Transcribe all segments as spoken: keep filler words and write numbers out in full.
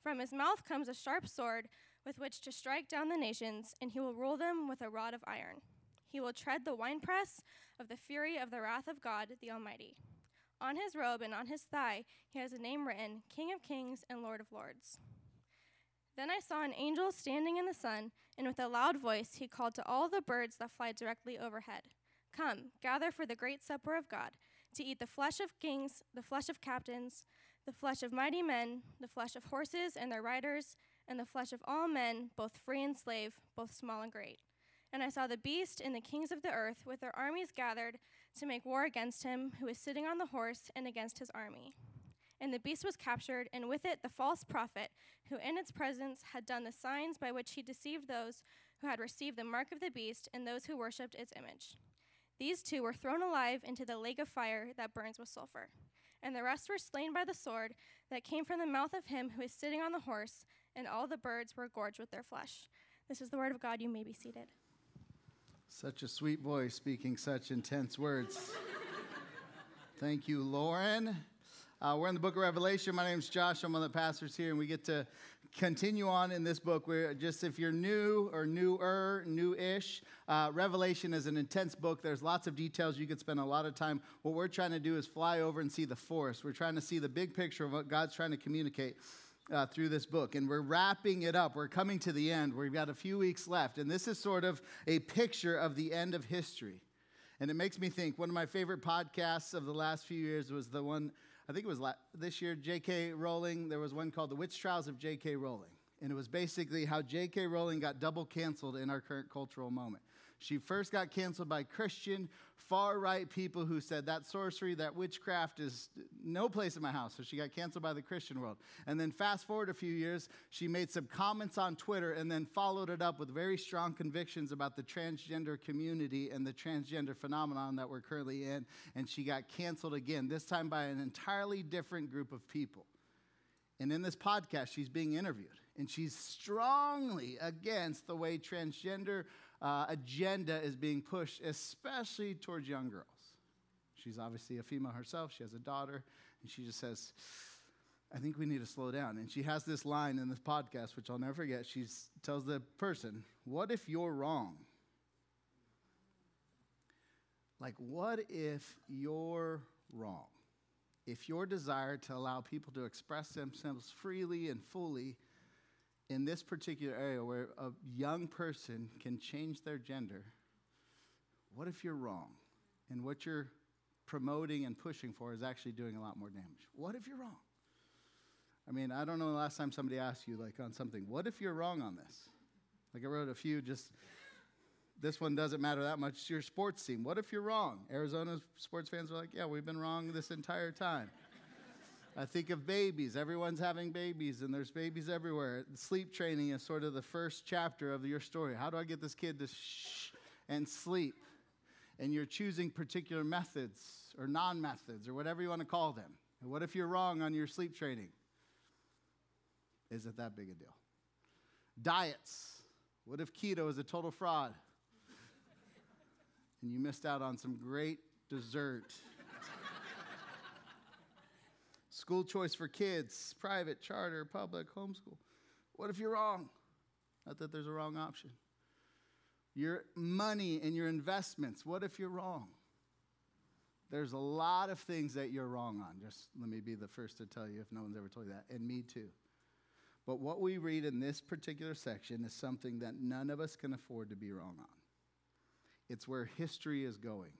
From his mouth comes a sharp sword with which to strike down the nations, and he will rule them with a rod of iron. He will tread the winepress of the fury of the wrath of God, the Almighty. On his robe and on his thigh he has a name written, King of Kings and Lord of Lords. Then I saw an angel standing in the sun, and with a loud voice he called to all the birds that fly directly overhead. Come, gather for the great supper of God, to eat the flesh of kings, the flesh of captains, the flesh of mighty men, the flesh of horses and their riders, and the flesh of all men, both free and slave, both small and great. And I saw the beast and the kings of the earth with their armies gathered to make war against him who is sitting on the horse and against his army. And the beast was captured, and with it the false prophet, who in its presence had done the signs by which he deceived those who had received the mark of the beast and those who worshipped its image. These two were thrown alive into the lake of fire that burns with sulfur. And the rest were slain by the sword that came from the mouth of him who is sitting on the horse, and all the birds were gorged with their flesh. This is the word of God. You may be seated. Such a sweet voice speaking such intense words. Thank you, Lauren. Uh, we're in the book of Revelation. My name's Josh. I'm one of the pastors here, and we get to continue on in this book. We're just, if you're new or newer, new-ish, uh, Revelation is an intense book. There's lots of details. You could spend a lot of time. What we're trying to do is fly over and see the forest. We're trying to see the big picture of what God's trying to communicate Uh, through this book, and we're wrapping it up. We're coming to the end. We've got a few weeks left, and this is sort of a picture of the end of history. And it makes me think, one of my favorite podcasts of the last few years was the one, I think it was la- this year, J K. Rowling. There was one called The Witch Trials of J K. Rowling, and it was basically how J K. Rowling got double canceled in our current cultural moment. She first got canceled by Christian, far-right people who said that sorcery, that witchcraft is no place in my house. So she got canceled by the Christian world. And then fast forward a few years, she made some comments on Twitter and then followed it up with very strong convictions about the transgender community and the transgender phenomenon that we're currently in. And she got canceled again, this time by an entirely different group of people. And in this podcast, she's being interviewed. And she's strongly against the way transgender Uh, agenda is being pushed, especially towards young girls. She's obviously a female herself. She has a daughter, and she just says, I think we need to slow down. And she has this line in this podcast, which I'll never forget. She tells the person, what if you're wrong? Like, what if you're wrong? If your desire to allow people to express themselves freely and fully in this particular area where a young person can change their gender, what if you're wrong? And what you're promoting and pushing for is actually doing a lot more damage. What if you're wrong? I mean, I don't know the last time somebody asked you, like, on something, what if you're wrong on this? Like, I wrote a few, just, this one doesn't matter that much. It's your sports team. What if you're wrong? Arizona sports fans are like, yeah, we've been wrong this entire time. I think of babies. Everyone's having babies, and there's babies everywhere. Sleep training is sort of the first chapter of your story. How do I get this kid to shh and sleep? And you're choosing particular methods or non-methods or whatever you want to call them. And what if you're wrong on your sleep training? Is it that big a deal? Diets. What if keto is a total fraud? And you missed out on some great dessert. School choice for kids, private, charter, public, homeschool. What if you're wrong? Not that there's a wrong option. Your money and your investments, what if you're wrong? There's a lot of things that you're wrong on. Just let me be the first to tell you if no one's ever told you that, and me too. But what we read in this particular section is something that none of us can afford to be wrong on. It's where history is going.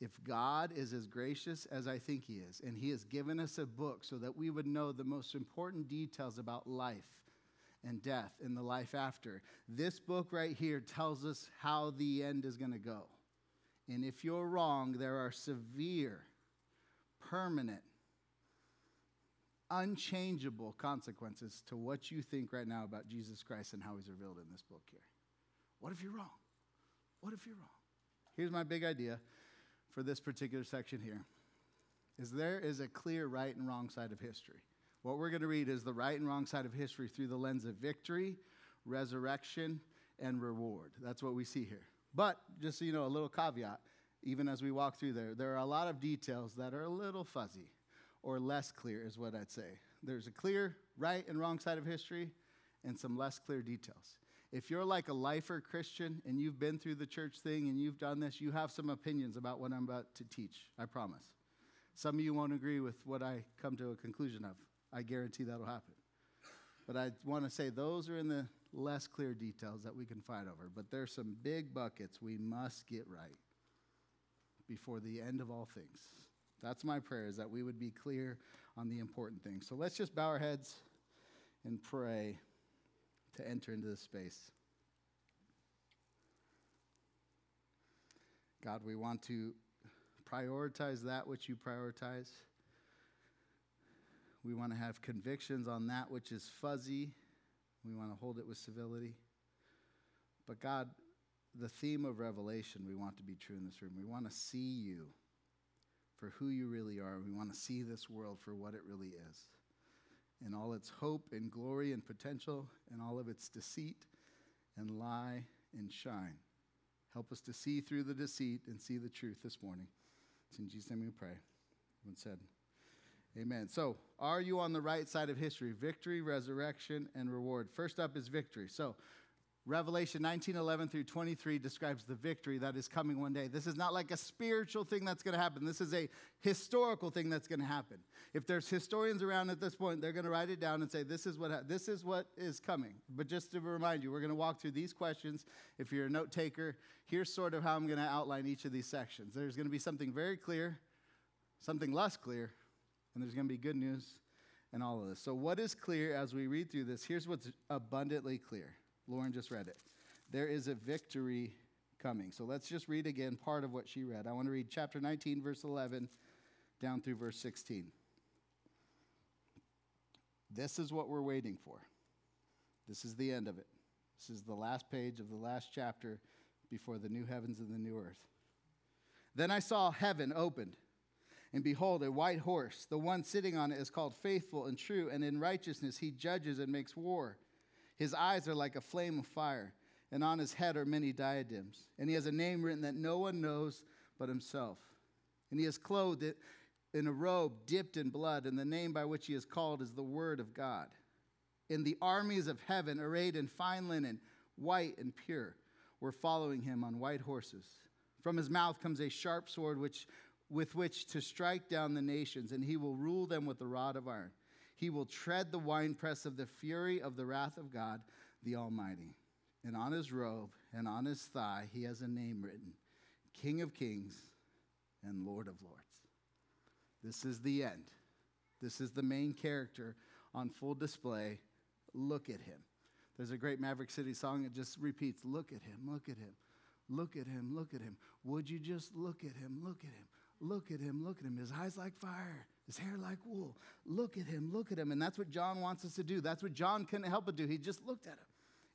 If God is as gracious as I think he is, and he has given us a book so that we would know the most important details about life and death and the life after, this book right here tells us how the end is going to go. And if you're wrong, there are severe, permanent, unchangeable consequences to what you think right now about Jesus Christ and how he's revealed in this book here. What if you're wrong? What if you're wrong? Here's my big idea for this particular section here, is there is a clear right and wrong side of history. What we're going to read is the right and wrong side of history through the lens of victory, resurrection, and reward. That's what we see here. But just so you know, a little caveat, even as we walk through there, there are a lot of details that are a little fuzzy or less clear is what I'd say. There's a clear right and wrong side of history and some less clear details. If you're like a lifer Christian and you've been through the church thing and you've done this, you have some opinions about what I'm about to teach, I promise. Some of you won't agree with what I come to a conclusion of. I guarantee that'll happen. But I want to say those are in the less clear details that we can fight over. But there's some big buckets we must get right before the end of all things. That's my prayer, is that we would be clear on the important things. So let's just bow our heads and pray to enter into this space. God, we want to prioritize that which you prioritize. We want to have convictions on that which is fuzzy. We want to hold it with civility. But God, the theme of Revelation, we want to be true in this room. We want to see you for who you really are. We want to see this world for what it really is, in all its hope and glory and potential, and all of its deceit and lie and shine. Help us to see through the deceit and see the truth this morning. It's in Jesus' name we pray. Everyone said, amen. So, are you on the right side of history? Victory, resurrection, and reward. First up is victory. So, Revelation nineteen eleven through twenty-three describes the victory that is coming one day. This is not like a spiritual thing that's going to happen. This is a historical thing that's going to happen. If there's historians around at this point, they're going to write it down and say, this is what ha- this is what is coming. But just to remind you, we're going to walk through these questions. If you're a note taker, here's sort of how I'm going to outline each of these sections. There's going to be something very clear, something less clear, and there's going to be good news in all of this. So what is clear as we read through this? Here's what's abundantly clear. Lauren just read it. There is a victory coming. So let's just read again part of what she read. I want to read chapter nineteen, verse eleven, down through verse sixteen. This is what we're waiting for. This is the end of it. This is the last page of the last chapter before the new heavens and the new earth. Then I saw heaven opened, and behold, a white horse. The one sitting on it is called Faithful and True, and in righteousness he judges and makes war. His eyes are like a flame of fire, and on his head are many diadems. And he has a name written that no one knows but himself. And he is clothed in a robe dipped in blood, and the name by which he is called is the Word of God. And the armies of heaven, arrayed in fine linen, white and pure, were following him on white horses. From his mouth comes a sharp sword which, with which to strike down the nations, and he will rule them with a rod of iron. He will tread the winepress of the fury of the wrath of God, the Almighty. And on his robe and on his thigh, he has a name written, King of Kings and Lord of Lords. This is the end. This is the main character on full display. Look at him. There's a great Maverick City song that just repeats, look at him, look at him, look at him, look at him. Would you just look at him, look at him, look at him, look at him. His eyes like fire. His hair like wool. Look at him, look at him. And that's what John wants us to do. That's what John couldn't help but do. He just looked at him.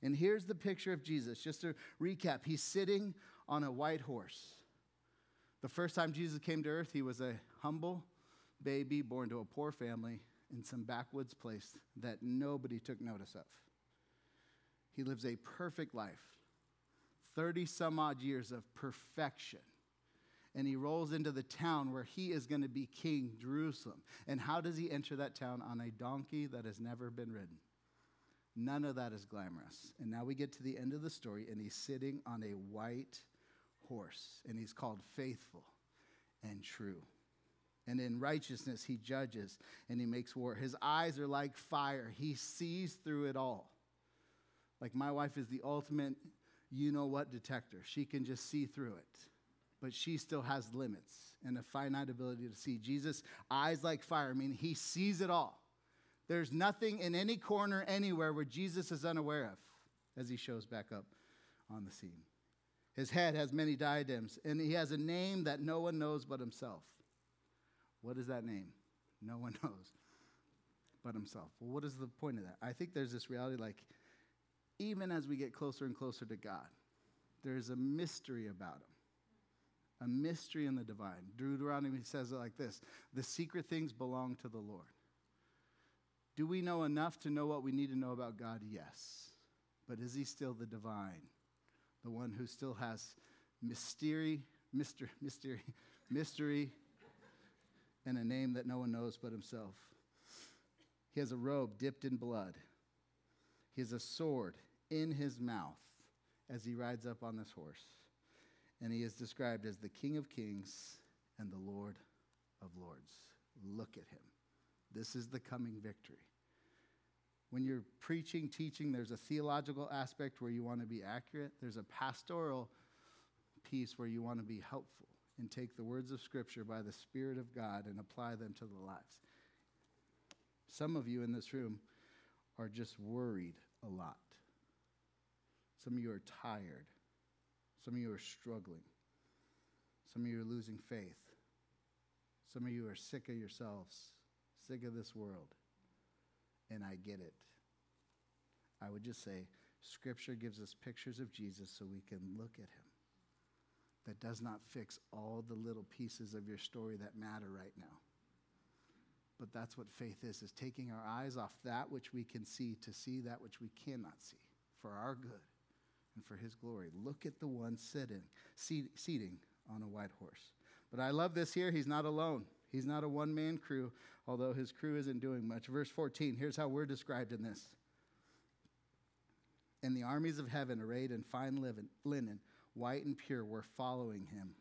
And here's the picture of Jesus. Just to recap, he's sitting on a white horse. The first time Jesus came to earth, he was a humble baby born to a poor family in some backwoods place that nobody took notice of. He lives a perfect life, thirty some odd years of perfection. And he rolls into the town where he is going to be king, Jerusalem. And how does he enter that town? On a donkey that has never been ridden. None of that is glamorous. And now we get to the end of the story, and he's sitting on a white horse. And he's called Faithful and True. And in righteousness he judges, and he makes war. His eyes are like fire. He sees through it all. Like my wife is the ultimate you-know-what detector. She can just see through it. But she still has limits and a finite ability to see. Jesus' eyes like fire, I mean, he sees it all. There's nothing in any corner anywhere where Jesus is unaware of as he shows back up on the scene. His head has many diadems, and he has a name that no one knows but himself. What is that name? No one knows. but himself. Well, what is the point of that? I think there's this reality, like, even as we get closer and closer to God, there's a mystery about him, a mystery in the divine. Deuteronomy says it like this: the secret things belong to the Lord. Do we know enough to know what we need to know about God? Yes. But is he still the divine, the one who still has mystery, mystery, mystery, mystery, and a name that no one knows but himself? He has a robe dipped in blood. He has a sword in his mouth as he rides up on this horse. And he is described as the King of Kings and the Lord of Lords. Look at him. This is the coming victory. When you're preaching, teaching, there's a theological aspect where you want to be accurate. There's a pastoral piece where you want to be helpful and take the words of Scripture by the Spirit of God and apply them to the lives. Some of you in this room are just worried a lot. Some of you are tired. Some of you are struggling. Some of you are losing faith. Some of you are sick of yourselves, sick of this world. And I get it. I would just say, Scripture gives us pictures of Jesus so we can look at him. That does not fix all the little pieces of your story that matter right now. But that's what faith is, is taking our eyes off that which we can see to see that which we cannot see for our good and for his glory. Look at the one sitting, seat, seating on a white horse. But I love this here. He's not alone. He's not a one-man crew, although his crew isn't doing much. Verse fourteen, here's how we're described in this. And the armies of heaven, arrayed in fine linen, white and pure, were following him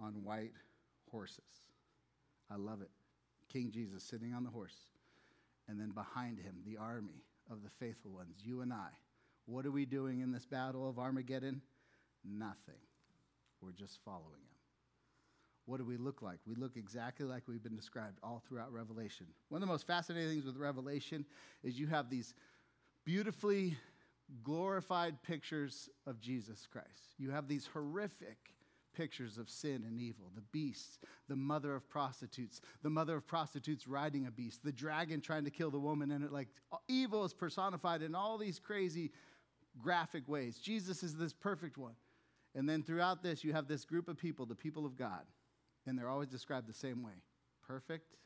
on white horses. I love it. King Jesus sitting on the horse. And then behind him, the army of the faithful ones, you and I. What are we doing in this battle of Armageddon? Nothing. We're just following him. What do we look like? We look exactly like we've been described all throughout Revelation. One of the most fascinating things with Revelation is you have these beautifully glorified pictures of Jesus Christ. You have these horrific pictures of sin and evil, the beasts, the mother of prostitutes, the mother of prostitutes riding a beast, the dragon trying to kill the woman, and it, like, evil is personified in all these crazy graphic ways. Jesus is this perfect one. And then throughout this, you have this group of people, the people of God, and they're always described the same way: perfect,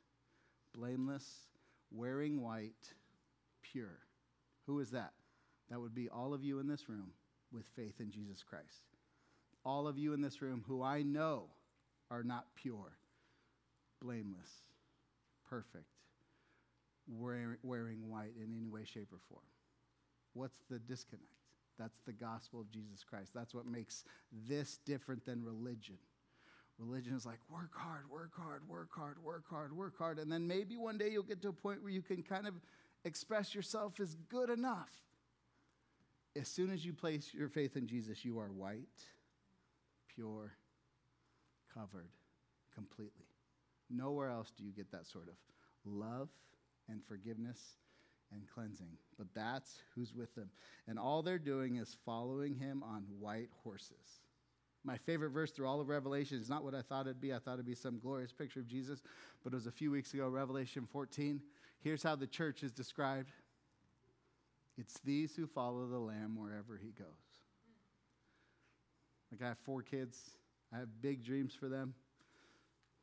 blameless, wearing white, pure. Who is that? That would be all of you in this room with faith in Jesus Christ. All of you in this room who I know are not pure, blameless, perfect, wearing white in any way, shape, or form. What's the disconnect? That's the gospel of Jesus Christ. That's what makes this different than religion. Religion is like, work hard, work hard, work hard, work hard, work hard. And then maybe one day you'll get to a point where you can kind of express yourself as good enough. As soon as you place your faith in Jesus, you are white, pure, covered completely. Nowhere else do you get that sort of love and forgiveness and cleansing. But that's who's with them. And all they're doing is following him on white horses. My favorite verse through all of Revelation is not what I thought it'd be. I thought it'd be some glorious picture of Jesus, but it was a few weeks ago, Revelation fourteen. Here's how the church is described. It's these who follow the Lamb wherever he goes. Like, I have four kids. I have big dreams for them.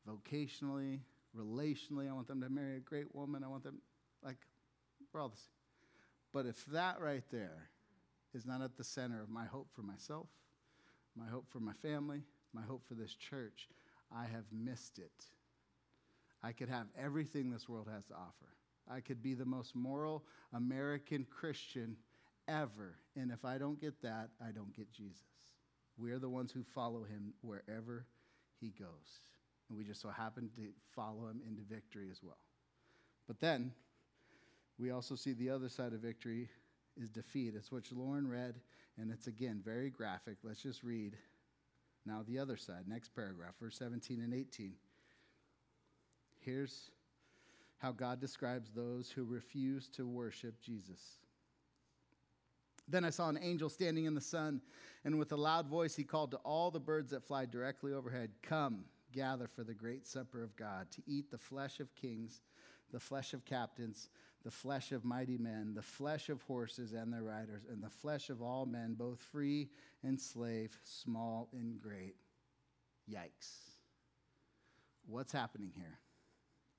Vocationally, relationally, I want them to marry a great woman. I want them, like, we're all the same. But if that right there is not at the center of my hope for myself, my hope for my family, my hope for this church, I have missed it. I could have everything this world has to offer. I could be the most moral American Christian ever. And if I don't get that, I don't get Jesus. We are the ones who follow him wherever he goes. And we just so happen to follow him into victory as well. But then we also see the other side of victory is defeat. It's what Lauren read, and it's, again, very graphic. Let's just read now the other side, next paragraph, verse seventeen and eighteen. Here's how God describes those who refuse to worship Jesus. Then I saw an angel standing in the sun, and with a loud voice he called to all the birds that fly directly overhead, "Come, gather for the great supper of God, to eat the flesh of kings, the flesh of captains, the flesh of mighty men, the flesh of horses and their riders, and the flesh of all men, both free and slave, small and great. Yikes. What's happening here?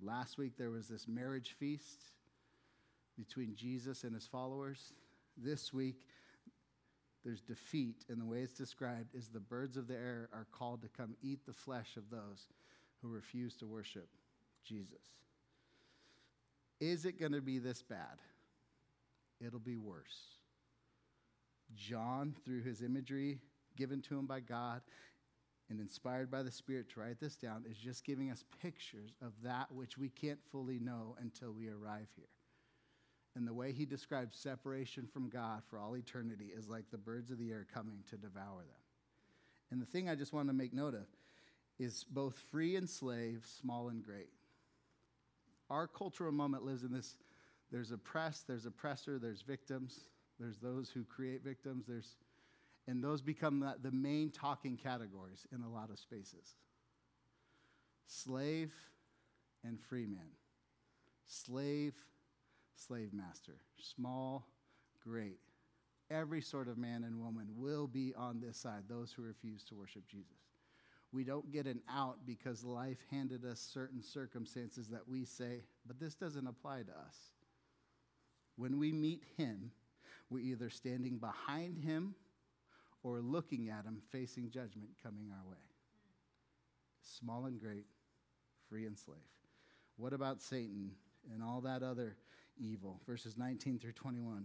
Last week there was this marriage feast between Jesus and his followers. This week there's defeat, and the way it's described is the birds of the air are called to come eat the flesh of those who refuse to worship Jesus. Is it going to be this bad? It'll be worse. John, through his imagery given to him by God and inspired by the Spirit to write this down, is just giving us pictures of that which we can't fully know until we arrive here. And the way he describes separation from God for all eternity is like the birds of the air coming to devour them. And the thing I just want to make note of is both free and slave, small and great. Our cultural moment lives in this. There's oppressed, there's oppressor, there's victims, there's those who create victims, there's, and those become the, the main talking categories in a lot of spaces. Slave and free man. Slave, slave master. Small, great. Every sort of man and woman will be on this side, those who refuse to worship Jesus. We don't get an out because life handed us certain circumstances that we say, but this doesn't apply to us. When we meet him, we're either standing behind him or looking at him, facing judgment coming our way. Small and great, free and slave. What about Satan and all that other evil? Verses nineteen through twenty-one.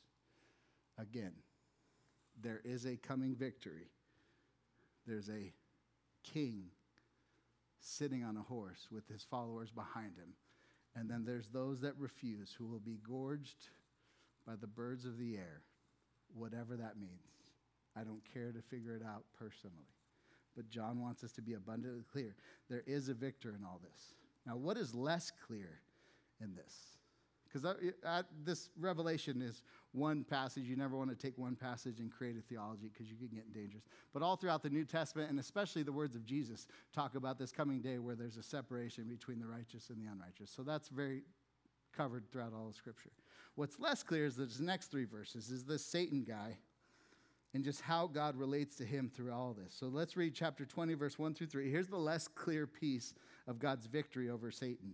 Again, there is a coming victory. There's a king sitting on a horse with his followers behind him. And then there's those that refuse, who will be gorged by the birds of the air, whatever that means. I don't care to figure it out personally. But John wants us to be abundantly clear. There is a victor in all this. Now, what is less clear in this? Because this Revelation is one passage. You never want to take one passage and create a theology, because you can get dangerous. But all throughout the New Testament, and especially the words of Jesus, talk about this coming day where there's a separation between the righteous and the unrighteous. So that's very covered throughout all of Scripture. What's less clear is those next three verses, is this Satan guy and just how God relates to him through all this. So let's read chapter twenty, verse one through three. Here's the less clear piece of God's victory over Satan.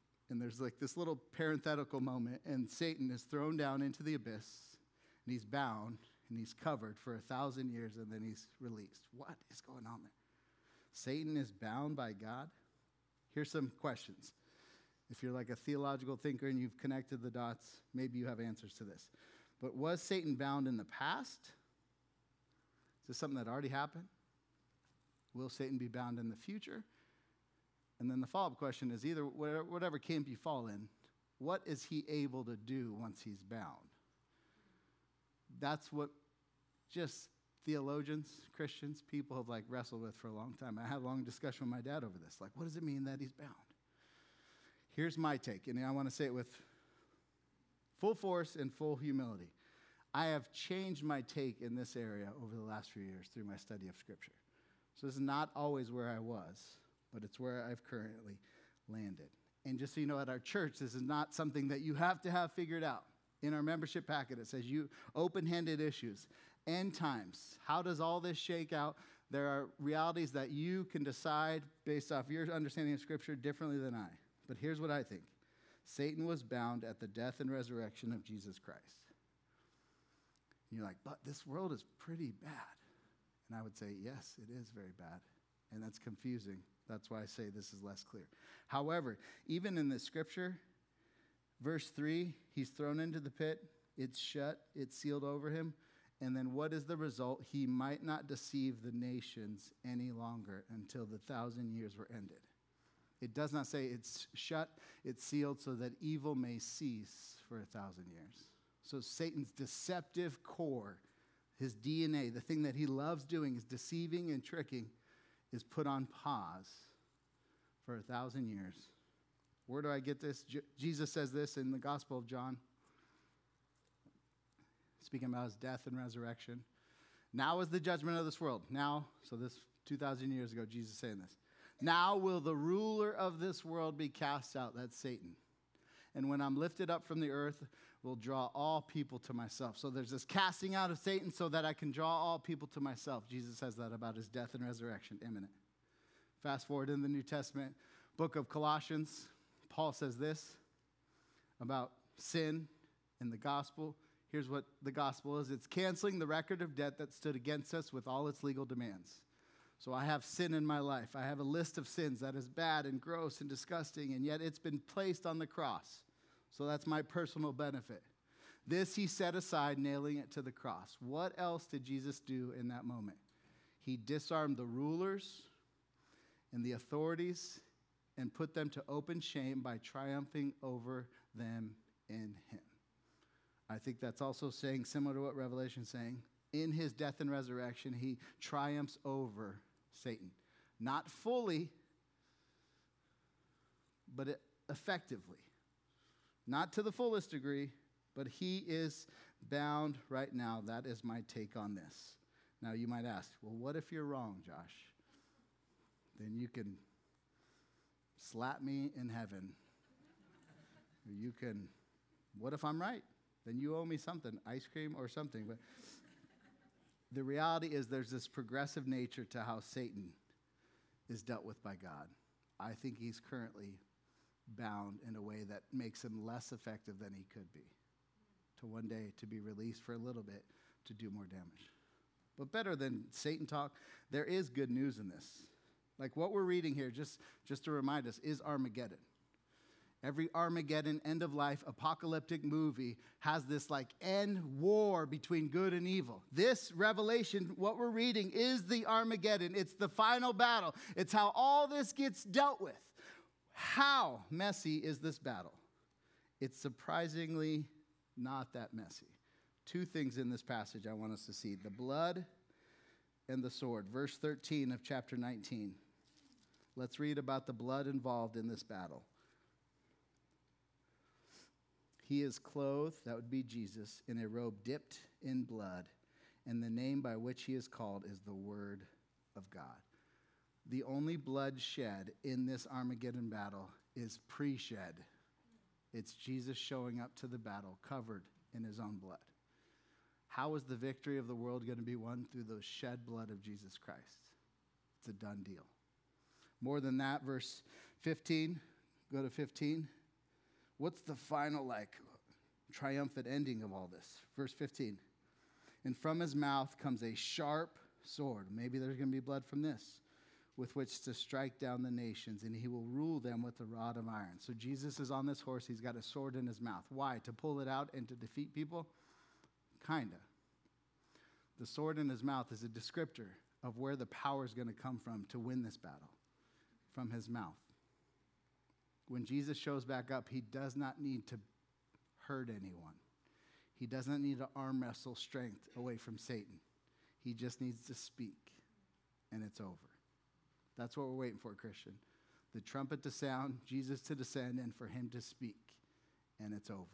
And there's like this little parenthetical moment, and Satan is thrown down into the abyss, and he's bound, and he's covered for a thousand years, and then he's released. What is going on there? Satan is bound by God? Here's some questions. If you're like a theological thinker and you've connected the dots, maybe you have answers to this. But was Satan bound in the past? Is this something that already happened? Will Satan be bound in the future? And then the follow-up question is, either whatever camp you fall in, what is he able to do once he's bound? That's what just theologians, Christians, people have like wrestled with for a long time. I had a long discussion with my dad over this. Like, what does it mean that he's bound? Here's my take, and I want to say it with full force and full humility. I have changed my take in this area over the last few years through my study of Scripture. So this is not always where I was, but it's where I've currently landed. And just so you know, at our church, this is not something that you have to have figured out. In our membership packet, it says you open-handed issues, end times. How does all this shake out? There are realities that you can decide based off your understanding of Scripture differently than I. But here's what I think. Satan was bound at the death and resurrection of Jesus Christ. And you're like, but this world is pretty bad. And I would say, yes, it is very bad. And that's confusing. That's why I say this is less clear. However, even in the scripture, verse three, he's thrown into the pit. It's shut. It's sealed over him. And then what is the result? He might not deceive the nations any longer until the thousand years were ended. It does not say it's shut, it's sealed, so that evil may cease for a thousand years. So Satan's deceptive core, his D N A, the thing that he loves doing is deceiving and tricking, is put on pause for a thousand years. Where do I get this? Je- Jesus says this in the Gospel of John, speaking about his death and resurrection. Now is the judgment of this world. Now, so this two thousand years ago, Jesus saying this. Now will the ruler of this world be cast out. That's Satan. And when I'm lifted up from the earth, will draw all people to myself. So there's this casting out of Satan so that I can draw all people to myself. Jesus says that about his death and resurrection, imminent. Fast forward in the New Testament, book of Colossians, Paul says this about sin and the gospel. Here's what the gospel is. It's canceling the record of debt that stood against us with all its legal demands. So I have sin in my life. I have a list of sins that is bad and gross and disgusting, and yet it's been placed on the cross. So that's my personal benefit. This he set aside, nailing it to the cross. What else did Jesus do in that moment? He disarmed the rulers and the authorities and put them to open shame by triumphing over them in him. I think that's also saying, similar to what Revelation is saying, in his death and resurrection, he triumphs over Satan. Not fully, but effectively. Not to the fullest degree, but he is bound right now. That is my take on this. Now you might ask, well, what if you're wrong, Josh? Then you can slap me in heaven. You can, what if I'm right? Then you owe me something, ice cream or something. But the reality is there's this progressive nature to how Satan is dealt with by God. I think he's currently bound in a way that makes him less effective than he could be, to one day to be released for a little bit to do more damage. But better than Satan talk, there is good news in this. Like what we're reading here, just, just to remind us, is Armageddon. Every Armageddon, end-of-life, apocalyptic movie has this like end war between good and evil. This Revelation, what we're reading, is the Armageddon. It's the final battle. It's how all this gets dealt with. How messy is this battle? It's surprisingly not that messy. Two things in this passage I want us to see. The blood and the sword. Verse thirteen of chapter nineteen. Let's read about the blood involved in this battle. He is clothed, that would be Jesus, in a robe dipped in blood, and the name by which he is called is the Word of God. The only blood shed in this Armageddon battle is pre-shed. It's Jesus showing up to the battle covered in his own blood. How is the victory of the world going to be won? Through the shed blood of Jesus Christ. It's a done deal. More than that, verse fifteen, go to fifteen. What's the final, like, triumphant ending of all this? Verse fifteen. And from his mouth comes a sharp sword. Maybe there's going to be blood from this, with which to strike down the nations, and he will rule them with a rod of iron. So Jesus is on this horse. He's got a sword in his mouth. Why? To pull it out and to defeat people? Kinda. The sword in his mouth is a descriptor of where the power is going to come from to win this battle, from his mouth. When Jesus shows back up, he does not need to hurt anyone. He doesn't need to arm wrestle strength away from Satan. He just needs to speak, and it's over. That's what we're waiting for, Christian. The trumpet to sound, Jesus to descend, and for him to speak, and it's over.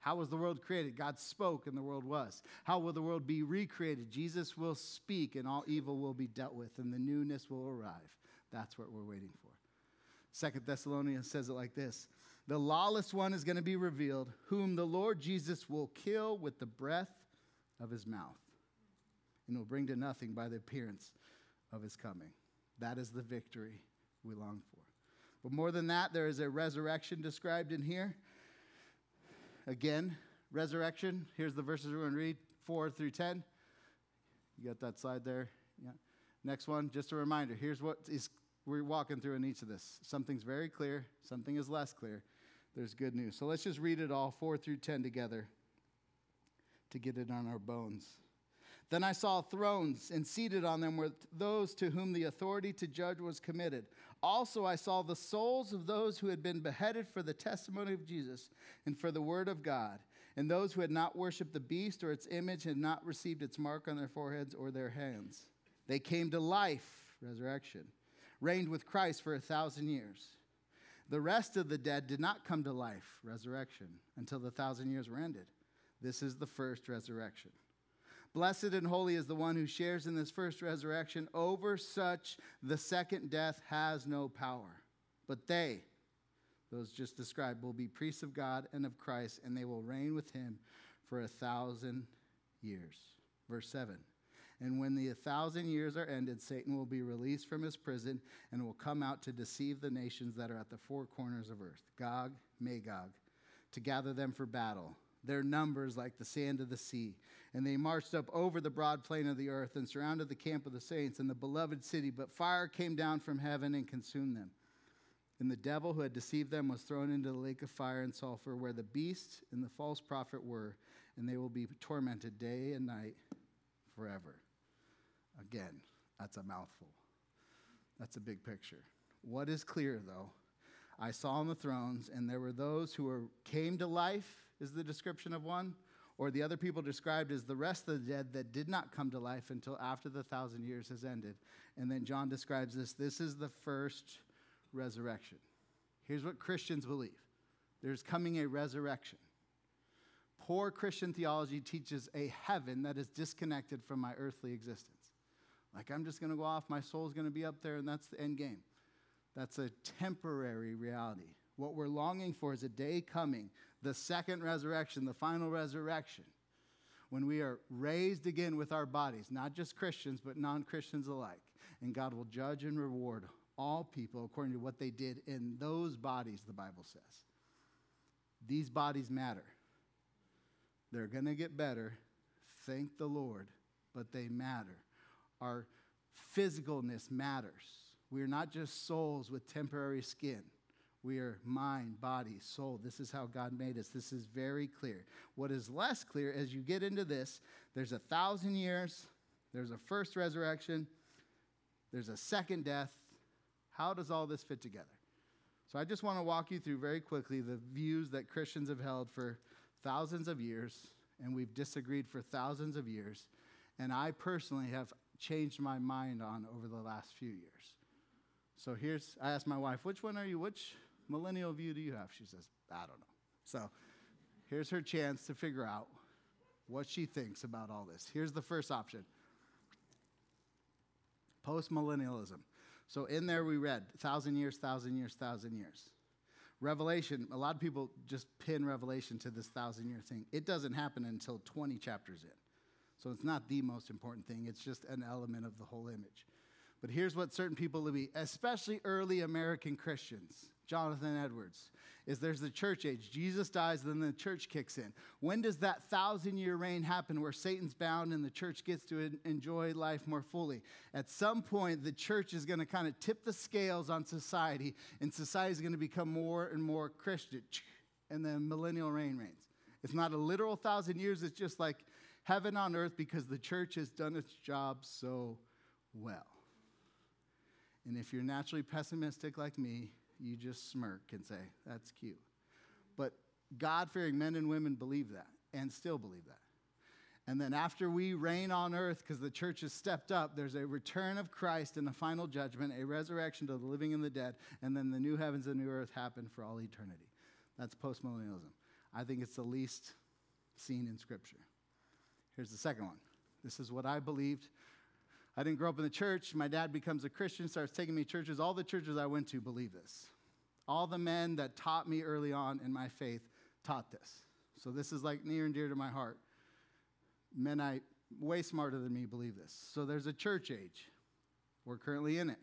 How was the world created? God spoke, and the world was. How will the world be recreated? Jesus will speak, and all evil will be dealt with, and the newness will arrive. That's what we're waiting for. Second Thessalonians says it like this. The lawless one is going to be revealed, whom the Lord Jesus will kill with the breath of his mouth and will bring to nothing by the appearance of his coming. That is the victory we long for. But more than that, there is a resurrection described in here. Again, resurrection. Here's the verses we're going to read, four through ten. You got that slide there? Yeah. Next one, just a reminder. Here's what is we're walking through in each of this. Something's very clear. Something is less clear. There's good news. So let's just read it all, four through ten together, to get it on our bones. Then I saw thrones, and seated on them were those to whom the authority to judge was committed. Also I saw the souls of those who had been beheaded for the testimony of Jesus and for the word of God, and those who had not worshipped the beast or its image and not received its mark on their foreheads or their hands. They came to life, resurrection, reigned with Christ for a thousand years. The rest of the dead did not come to life, resurrection, until the thousand years were ended. This is the first resurrection. Blessed and holy is the one who shares in this first resurrection. Over such, the second death has no power. But they, those just described, will be priests of God and of Christ, and they will reign with him for a thousand years. Verse seven. And when the thousand years are ended, Satan will be released from his prison and will come out to deceive the nations that are at the four corners of earth, Gog, Magog, to gather them for battle. Their numbers like the sand of the sea. And they marched up over the broad plain of the earth and surrounded the camp of the saints and the beloved city. But fire came down from heaven and consumed them. And the devil who had deceived them was thrown into the lake of fire and sulfur, where the beast and the false prophet were. And they will be tormented day and night forever. Again, that's a mouthful. That's a big picture. What is clear, though? I saw on the thrones, and there were those who were, came to life, is the description of one, or the other people described as the rest of the dead that did not come to life until after the thousand years has ended. And then John describes this. This is the first resurrection. Here's what Christians believe. There's coming a resurrection. Poor Christian theology teaches a heaven that is disconnected from my earthly existence. Like, I'm just going to go off, my soul's going to be up there, and that's the end game. That's a temporary reality. What we're longing for is a day coming, the second resurrection, the final resurrection, when we are raised again with our bodies, not just Christians, but non-Christians alike. And God will judge and reward all people according to what they did in those bodies, the Bible says. These bodies matter. They're going to get better. Thank the Lord, but they matter. Our physicalness matters. We are not just souls with temporary skin. We are mind, body, soul. This is how God made us. This is very clear. What is less clear as you get into this, there's a thousand years, there's a first resurrection, there's a second death. How does all this fit together? So I just want to walk you through very quickly the views that Christians have held for thousands of years, and we've disagreed for thousands of years, and I personally have changed my mind on over the last few years. So here's, I asked my wife, which one are you, which millennial view do you have? She says, I don't know. So here's her chance to figure out what she thinks about all this. Here's the first option, post-millennialism. So in there we read, thousand years, thousand years, thousand years. Revelation, a lot of people just pin Revelation to this thousand-year thing. It doesn't happen until twenty chapters in. So it's not the most important thing. It's just an element of the whole image. But here's what certain people believe, especially early American Christians, Jonathan Edwards, is there's the church age. Jesus dies, then the church kicks in. When does that thousand-year reign happen where Satan's bound and the church gets to enjoy life more fully? At some point, the church is going to kind of tip the scales on society, and society is going to become more and more Christian, and the millennial reign reigns. It's not a literal thousand years. It's just like heaven on earth because the church has done its job so well. And if you're naturally pessimistic like me, you just smirk and say, that's cute. But God-fearing men and women believe that and still believe that. And then after we reign on earth because the church has stepped up, there's a return of Christ in a final judgment, a resurrection to the living and the dead, and then the new heavens and new earth happen for all eternity. That's postmillennialism. I think it's the least seen in Scripture. Here's the second one. This is what I believed. I didn't grow up in the church. My dad becomes a Christian, starts taking me to churches. All the churches I went to believe this. All the men that taught me early on in my faith taught this. So this is like near and dear to my heart. Men I way smarter than me believe this. So there's a church age. We're currently in it.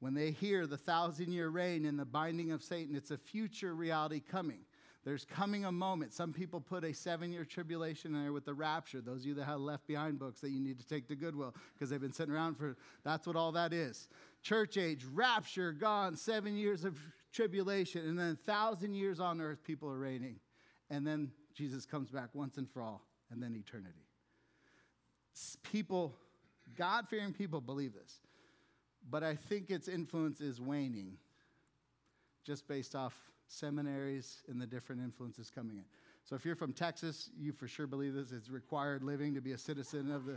When they hear the thousand-year reign and the binding of Satan, it's a future reality coming. There's coming a moment. Some people put a seven-year tribulation in there with the rapture. Those of you that have Left Behind books that you need to take to Goodwill because they've been sitting around for, that's what all that is. Church age, rapture, gone, seven years of tribulation, and then thousand years on earth, people are reigning. And then Jesus comes back once and for all, and then eternity. People, God-fearing people believe this. But I think its influence is waning just based off seminaries and the different influences coming in. So if you're from Texas, you for sure believe this. It's required living to be a citizen of the...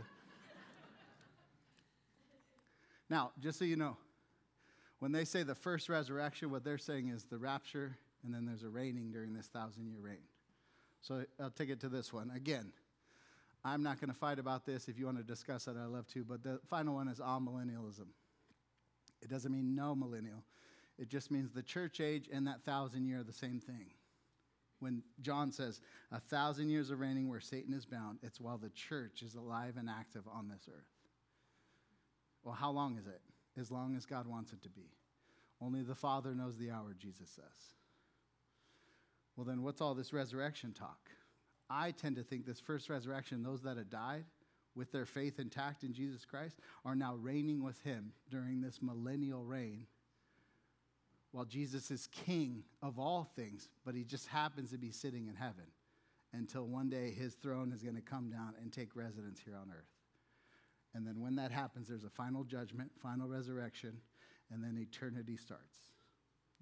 Now, just so you know, when they say the first resurrection, what they're saying is the rapture, and then there's a reigning during this thousand-year reign. So I'll take it to this one. Again, I'm not going to fight about this. If you want to discuss it, I love to. But the final one is amillennialism. It doesn't mean no millennial. It just means the church age and that thousand year are the same thing. When John says, a thousand years of reigning where Satan is bound, it's while the church is alive and active on this earth. Well, how long is it? As long as God wants it to be. Only the Father knows the hour, Jesus says. Well, then what's all this resurrection talk? I tend to think this first resurrection, those that had died, with their faith intact in Jesus Christ, are now reigning with him during this millennial reign while Jesus is king of all things, but he just happens to be sitting in heaven until one day his throne is going to come down and take residence here on earth. And then when that happens, there's a final judgment, final resurrection, and then eternity starts.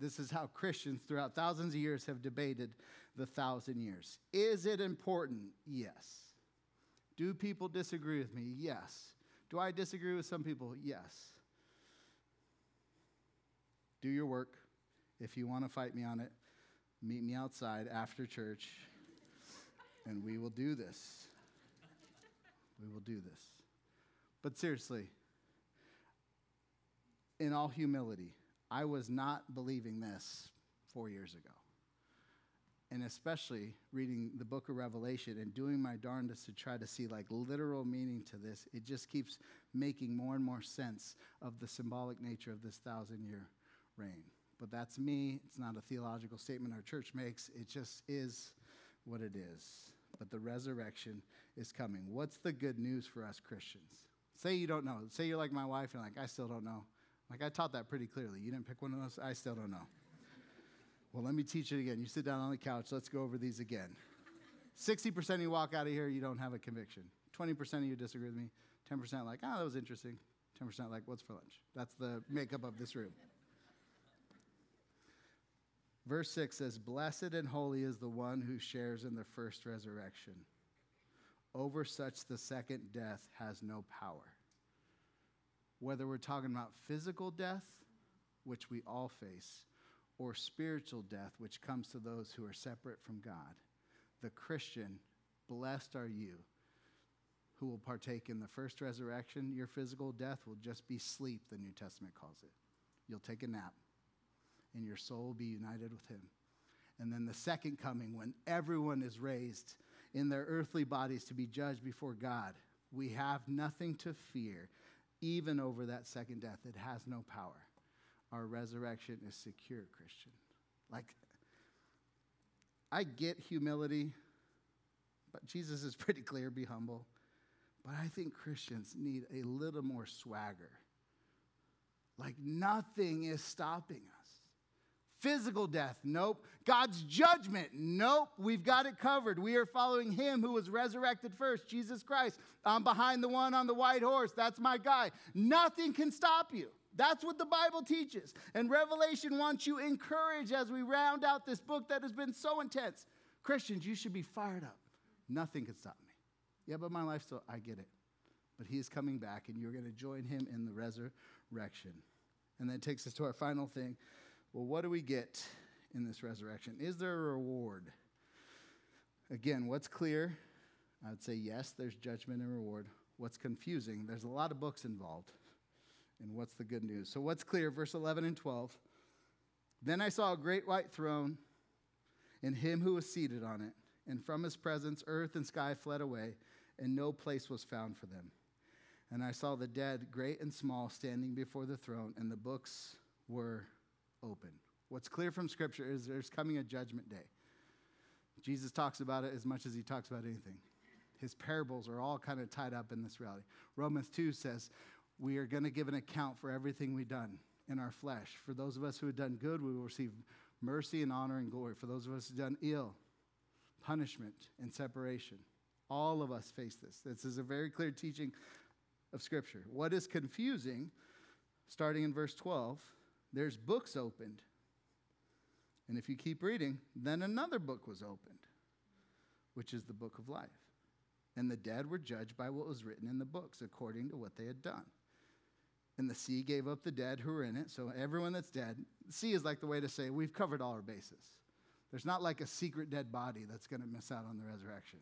This is how Christians throughout thousands of years have debated the thousand years. Is it important? Yes. Do people disagree with me? Yes. Do I disagree with some people? Yes. Do your work. If you want to fight me on it, meet me outside after church, and we will do this. We will do this. But seriously, in all humility, I was not believing this four years ago. And especially reading the book of Revelation and doing my darndest to try to see like literal meaning to this, it just keeps making more and more sense of the symbolic nature of this thousand-year reign. But that's me. It's not a theological statement our church makes. It just is what it is. But the resurrection is coming. What's the good news for us Christians? Say you don't know. Say you're like my wife and like, I still don't know. Like, I taught that pretty clearly. You didn't pick one of those? I still don't know. Well, let me teach it again. You sit down on the couch. Let's go over these again. sixty percent of you walk out of here, you don't have a conviction. twenty percent of you disagree with me. ten percent like, ah, oh, that was interesting. ten percent like, what's for lunch? That's the makeup of this room. Verse six says, blessed and holy is the one who shares in the first resurrection. Over such the second death has no power. Whether we're talking about physical death, which we all face, or spiritual death, which comes to those who are separate from God. The Christian, blessed are you, who will partake in the first resurrection. Your physical death will just be sleep, the New Testament calls it. You'll take a nap, and your soul will be united with him. And then the second coming, when everyone is raised in their earthly bodies to be judged before God, we have nothing to fear, even over that second death. It has no power. Our resurrection is secure, Christian. Like, I get humility, but Jesus is pretty clear, be humble. But I think Christians need a little more swagger. Like, nothing is stopping us. Physical death, nope. God's judgment, nope. We've got it covered. We are following him who was resurrected first, Jesus Christ. I'm behind the one on the white horse. That's my guy. Nothing can stop you. That's what the Bible teaches. And Revelation wants you encouraged as we round out this book that has been so intense. Christians, you should be fired up. Nothing can stop me. Yeah, but my life still, I get it. But he is coming back, and you're going to join him in the resurrection. And that takes us to our final thing. Well, what do we get in this resurrection? Is there a reward? Again, what's clear? I would say yes, there's judgment and reward. What's confusing? There's a lot of books involved. And what's the good news? So what's clear, verse eleven and twelve. Then I saw a great white throne and him who was seated on it. And from his presence, earth and sky fled away, and no place was found for them. And I saw the dead, great and small, standing before the throne, and the books were open. What's clear from Scripture is there's coming a judgment day. Jesus talks about it as much as he talks about anything. His parables are all kind of tied up in this reality. Romans two says we are going to give an account for everything we've done in our flesh. For those of us who have done good, we will receive mercy and honor and glory. For those of us who have done ill, punishment and separation. All of us face this. This is a very clear teaching of Scripture. What is confusing, starting in verse twelve, there's books opened. And if you keep reading, then another book was opened, which is the book of life. And the dead were judged by what was written in the books according to what they had done. And the sea gave up the dead who were in it. So everyone that's dead, sea is like the way to say we've covered all our bases. There's not like a secret dead body that's going to miss out on the resurrection.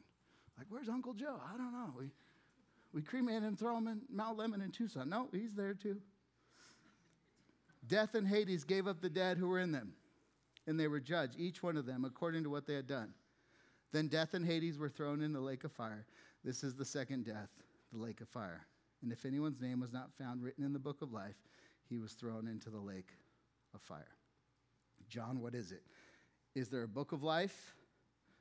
Like, where's Uncle Joe? I don't know. We we cremated him, throw him in Mount Lemmon in Tucson. No, he's there too. Death and Hades gave up the dead who were in them, and they were judged, each one of them, according to what they had done. Then death and Hades were thrown in the lake of fire. This is the second death, the lake of fire. And if anyone's name was not found written in the book of life, he was thrown into the lake of fire. John, what is it? Is there a book of life?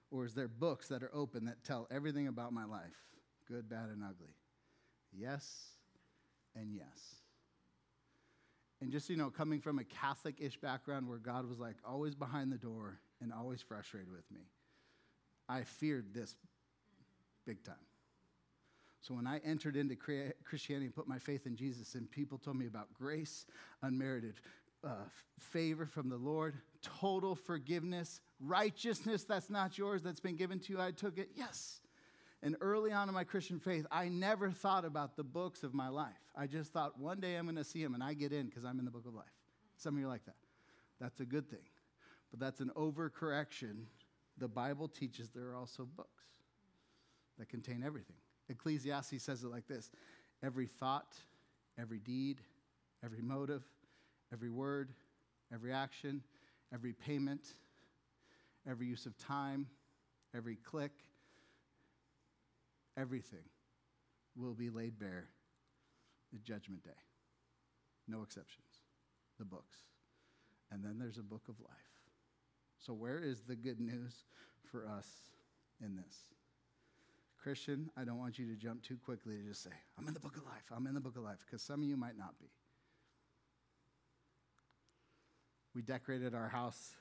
Or is there books that are open that tell everything about my life? Good, bad, and ugly. Yes and yes. And just, you know, coming from a Catholic-ish background where God was like always behind the door and always frustrated with me, I feared this big time. So when I entered into Christianity and put my faith in Jesus, and people told me about grace, unmerited uh, favor from the Lord, total forgiveness, righteousness that's not yours, that's been given to you, I took it, yes. And early on in my Christian faith, I never thought about the books of my life. I just thought one day I'm going to see him, and I get in because I'm in the book of life. Some of you are like that. That's a good thing. But that's an overcorrection. The Bible teaches there are also books that contain everything. Ecclesiastes says it like this. Every thought, every deed, every motive, every word, every action, every payment, every use of time, every click, everything will be laid bare at judgment day. No exceptions. The books. And then there's a book of life. So where is the good news for us in this? Christian, I don't want you to jump too quickly to just say, I'm in the book of life, I'm in the book of life, because some of you might not be. We decorated our house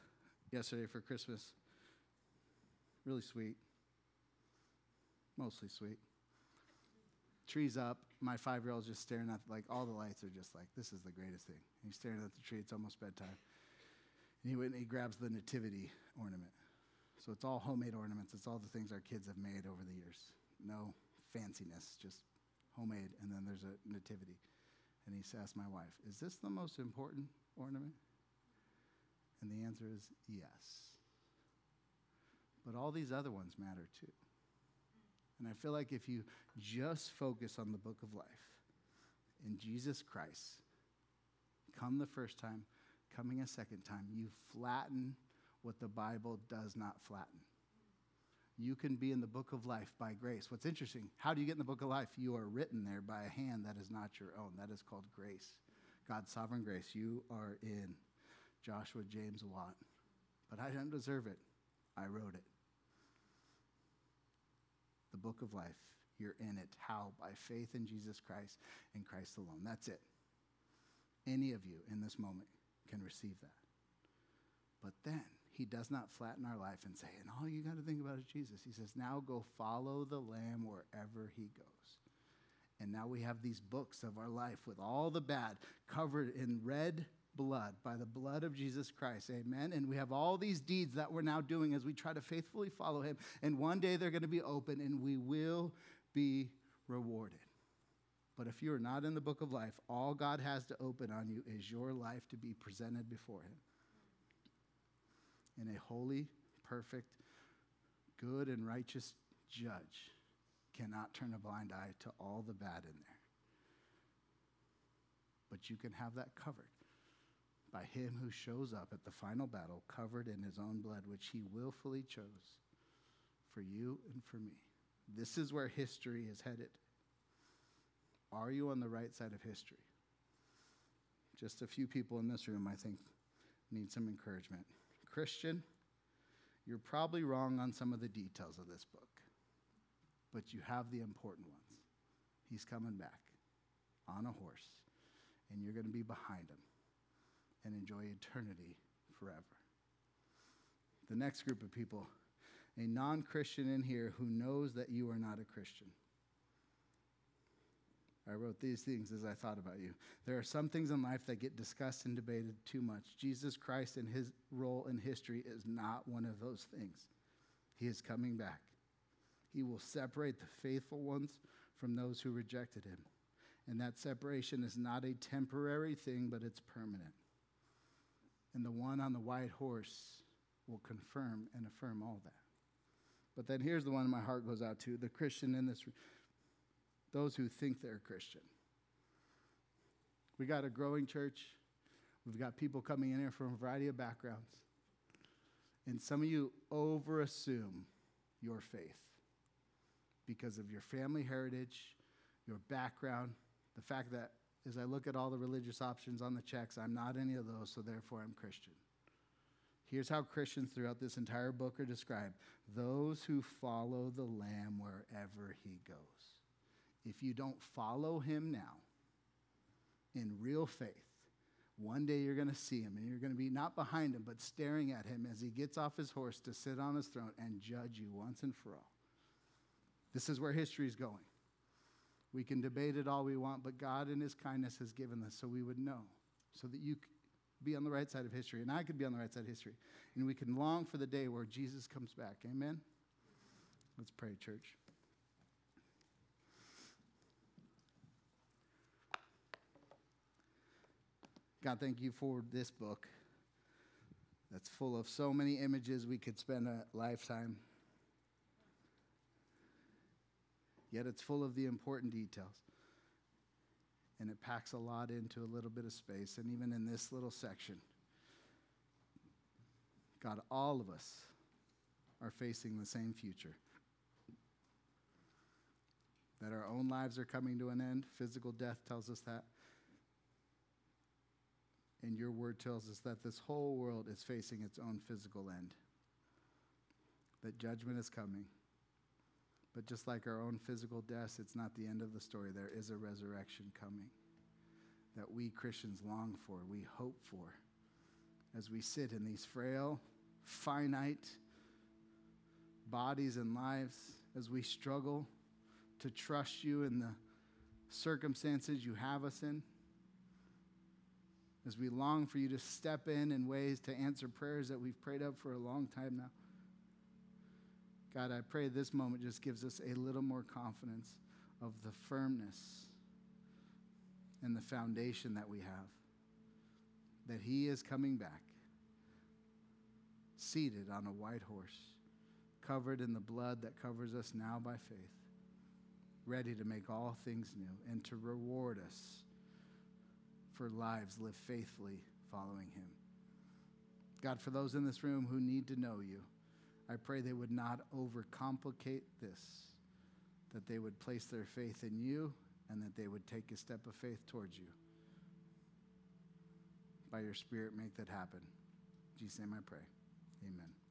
yesterday for Christmas. Really sweet. Mostly sweet. Trees up. My five-year-old's just staring at, like, all the lights are just like, this is the greatest thing. And he's staring at the tree. It's almost bedtime. And he went and he grabs the nativity ornament. So it's all homemade ornaments. It's all the things our kids have made over the years. No fanciness, just homemade. And then there's a nativity. And he asked my wife, is this the most important ornament? And the answer is yes. But all these other ones matter too. And I feel like if you just focus on the book of life, in Jesus Christ, come the first time, coming a second time, you flatten what the Bible does not flatten. You can be in the book of life by grace. What's interesting, how do you get in the book of life? You are written there by a hand that is not your own. That is called grace. God's sovereign grace. You are in Joshua, James, Lot. But I didn't deserve it. I wrote it. The book of life, you're in it. How? By faith in Jesus Christ and Christ alone. That's it. Any of you in this moment can receive that. But then he does not flatten our life and say, and all you got to think about is Jesus. He says, now go follow the Lamb wherever he goes. And now we have these books of our life with all the bad covered in red blood by the blood of Jesus Christ. Amen. And we have all these deeds that we're now doing as we try to faithfully follow him. And one day they're going to be open and we will be rewarded. But if you're not in the book of life, all God has to open on you is your life to be presented before him in a holy, perfect, good, and righteous judge. Cannot turn a blind eye to all the bad in there. But you can have that covered by him who shows up at the final battle covered in his own blood, which he willfully chose for you and for me. This is where history is headed. Are you on the right side of history? Just a few people in this room, I think, need some encouragement. Christian, you're probably wrong on some of the details of this book, but you have the important ones. He's coming back on a horse, and you're going to be behind him and enjoy eternity forever. The next group of people, a non-Christian in here who knows that you are not a Christian. I wrote these things as I thought about you. There are some things in life that get discussed and debated too much. Jesus Christ and his role in history is not one of those things. He is coming back. He will separate the faithful ones from those who rejected him. And that separation is not a temporary thing, but it's permanent. And the one on the white horse will confirm and affirm all that. But then here's the one my heart goes out to, the Christian in this room. Those who think they're Christian. We got a growing church. We've got people coming in here from a variety of backgrounds. And some of you overassume your faith because of your family heritage, your background, the fact that as I look at all the religious options on the checks, I'm not any of those, so therefore I'm Christian. Here's how Christians throughout this entire book are described. Those who follow the Lamb wherever he goes. If you don't follow him now in real faith, one day you're going to see him and you're going to be not behind him, but staring at him as he gets off his horse to sit on his throne and judge you once and for all. This is where history is going. We can debate it all we want, but God in his kindness has given us so we would know, so that you could be on the right side of history and I could be on the right side of history. And we can long for the day where Jesus comes back. Amen? Let's pray, church. God, thank you for this book that's full of so many images we could spend a lifetime. Yet it's full of the important details. And it packs a lot into a little bit of space. And even in this little section, God, all of us are facing the same future. That our own lives are coming to an end. Physical death tells us that. And your word tells us that this whole world is facing its own physical end. That judgment is coming. But just like our own physical deaths, it's not the end of the story. There is a resurrection coming that we Christians long for, we hope for, as we sit in these frail, finite bodies and lives, as we struggle to trust you in the circumstances you have us in, as we long for you to step in in ways to answer prayers that we've prayed up for a long time now. God, I pray this moment just gives us a little more confidence of the firmness and the foundation that we have, that he is coming back, seated on a white horse, covered in the blood that covers us now by faith, ready to make all things new and to reward us for lives lived faithfully following him. God, for those in this room who need to know you, I pray they would not overcomplicate this, that they would place their faith in you and that they would take a step of faith towards you. By your Spirit, make that happen. In Jesus' name I pray. Amen.